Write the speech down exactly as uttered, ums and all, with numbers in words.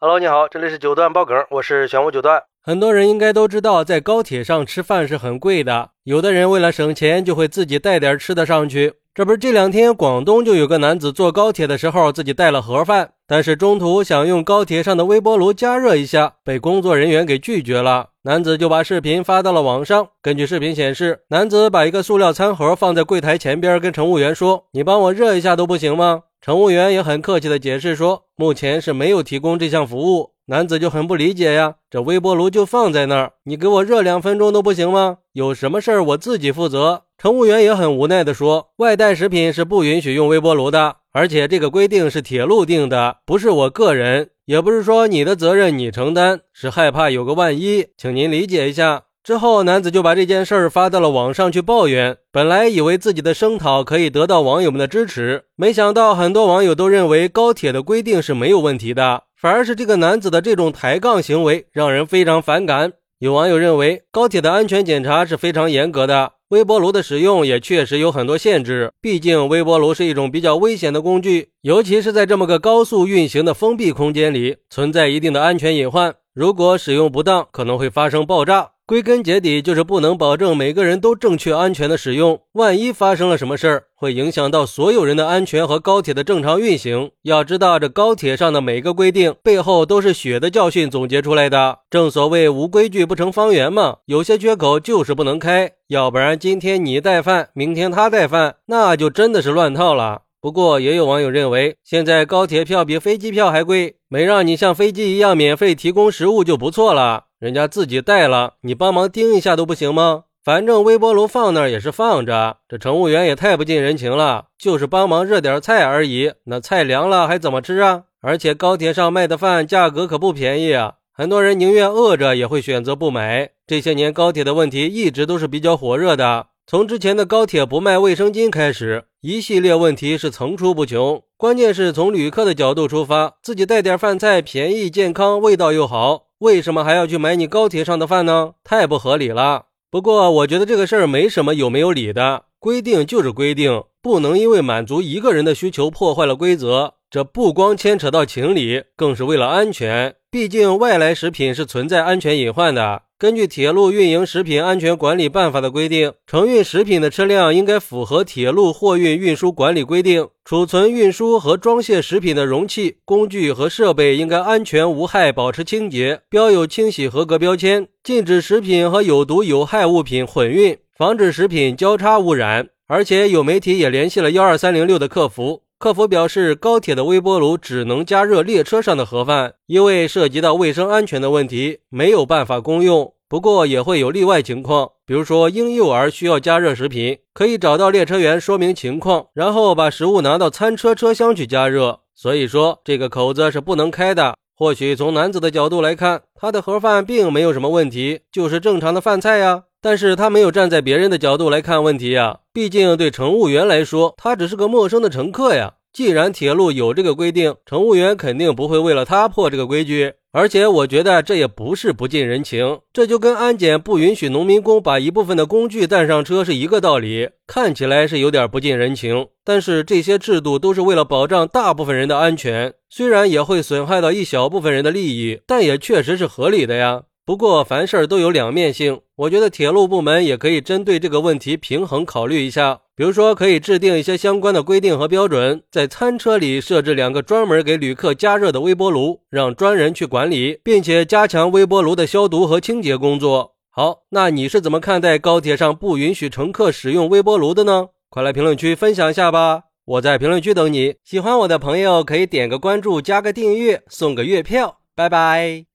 Hello， 你好，这里是九段爆梗，我是玄武九段。很多人应该都知道，在高铁上吃饭是很贵的，有的人为了省钱就会自己带点吃的上去。这不是这两天广东就有个男子坐高铁的时候自己带了盒饭，但是中途想用高铁上的微波炉加热一下，被工作人员给拒绝了。男子就把视频发到了网上。根据视频显示，男子把一个塑料餐盒放在柜台前边，跟乘务员说：“你帮我热一下都不行吗？”乘务员也很客气的解释说，目前是没有提供这项服务。男子就很不理解呀，这微波炉就放在那儿，你给我热两分钟都不行吗？有什么事儿我自己负责。乘务员也很无奈的说，外带食品是不允许用微波炉的，而且这个规定是铁路定的，不是我个人，也不是说你的责任你承担，是害怕有个万一，请您理解一下。之后男子就把这件事儿发到了网上去抱怨，本来以为自己的声讨可以得到网友们的支持，没想到很多网友都认为高铁的规定是没有问题的，反而是这个男子的这种抬杠行为让人非常反感。有网友认为，高铁的安全检查是非常严格的，微波炉的使用也确实有很多限制，毕竟微波炉是一种比较危险的工具，尤其是在这么个高速运行的封闭空间里，存在一定的安全隐患，如果使用不当可能会发生爆炸。归根结底就是不能保证每个人都正确安全的使用，万一发生了什么事儿，会影响到所有人的安全和高铁的正常运行。要知道，这高铁上的每个规定背后都是血的教训总结出来的，正所谓无规矩不成方圆嘛，有些缺口就是不能开，要不然今天你带饭，明天他带饭，那就真的是乱套了。不过也有网友认为，现在高铁票比飞机票还贵，没让你像飞机一样免费提供食物就不错了，人家自己带了，你帮忙盯一下都不行吗？反正微波炉放那儿也是放着，这乘务员也太不近人情了，就是帮忙热点菜而已，那菜凉了还怎么吃啊？而且高铁上卖的饭价格可不便宜啊，很多人宁愿饿着也会选择不买。这些年高铁的问题一直都是比较火热的，从之前的高铁不卖卫生巾开始，一系列问题是层出不穷。关键是从旅客的角度出发，自己带点饭菜便宜健康，味道又好，为什么还要去买你高铁上的饭呢？太不合理了。不过我觉得这个事儿没什么有没有理的，规定就是规定，不能因为满足一个人的需求破坏了规则，这不光牵扯到情理，更是为了安全，毕竟外来食品是存在安全隐患的。根据铁路运营食品安全管理办法的规定，承运食品的车辆应该符合铁路货运运输管理规定，储存运输和装卸食品的容器、工具和设备应该安全无害，保持清洁，标有清洗合格标签，禁止食品和有毒有害物品混运，防止食品交叉污染。而且有媒体也联系了一二三零六的客服，客服表示，高铁的微波炉只能加热列车上的盒饭，因为涉及到卫生安全的问题，没有办法公用。不过也会有例外情况，比如说婴幼儿需要加热食品，可以找到列车员说明情况，然后把食物拿到餐车车厢去加热。所以说这个口子是不能开的。或许从男子的角度来看，他的盒饭并没有什么问题，就是正常的饭菜呀。但是他没有站在别人的角度来看问题呀，毕竟对乘务员来说，他只是个陌生的乘客呀。既然铁路有这个规定，乘务员肯定不会为了他破这个规矩。而且我觉得这也不是不近人情，这就跟安检不允许农民工把一部分的工具带上车是一个道理，看起来是有点不近人情，但是这些制度都是为了保障大部分人的安全，虽然也会损害到一小部分人的利益，但也确实是合理的呀。不过凡事都有两面性，我觉得铁路部门也可以针对这个问题平衡考虑一下，比如说可以制定一些相关的规定和标准，在餐车里设置两个专门给旅客加热的微波炉，让专人去管理，并且加强微波炉的消毒和清洁工作。好，那你是怎么看待高铁上不允许乘客使用微波炉的呢？快来评论区分享一下吧，我在评论区等你。喜欢我的朋友可以点个关注，加个订阅，送个月票，拜拜。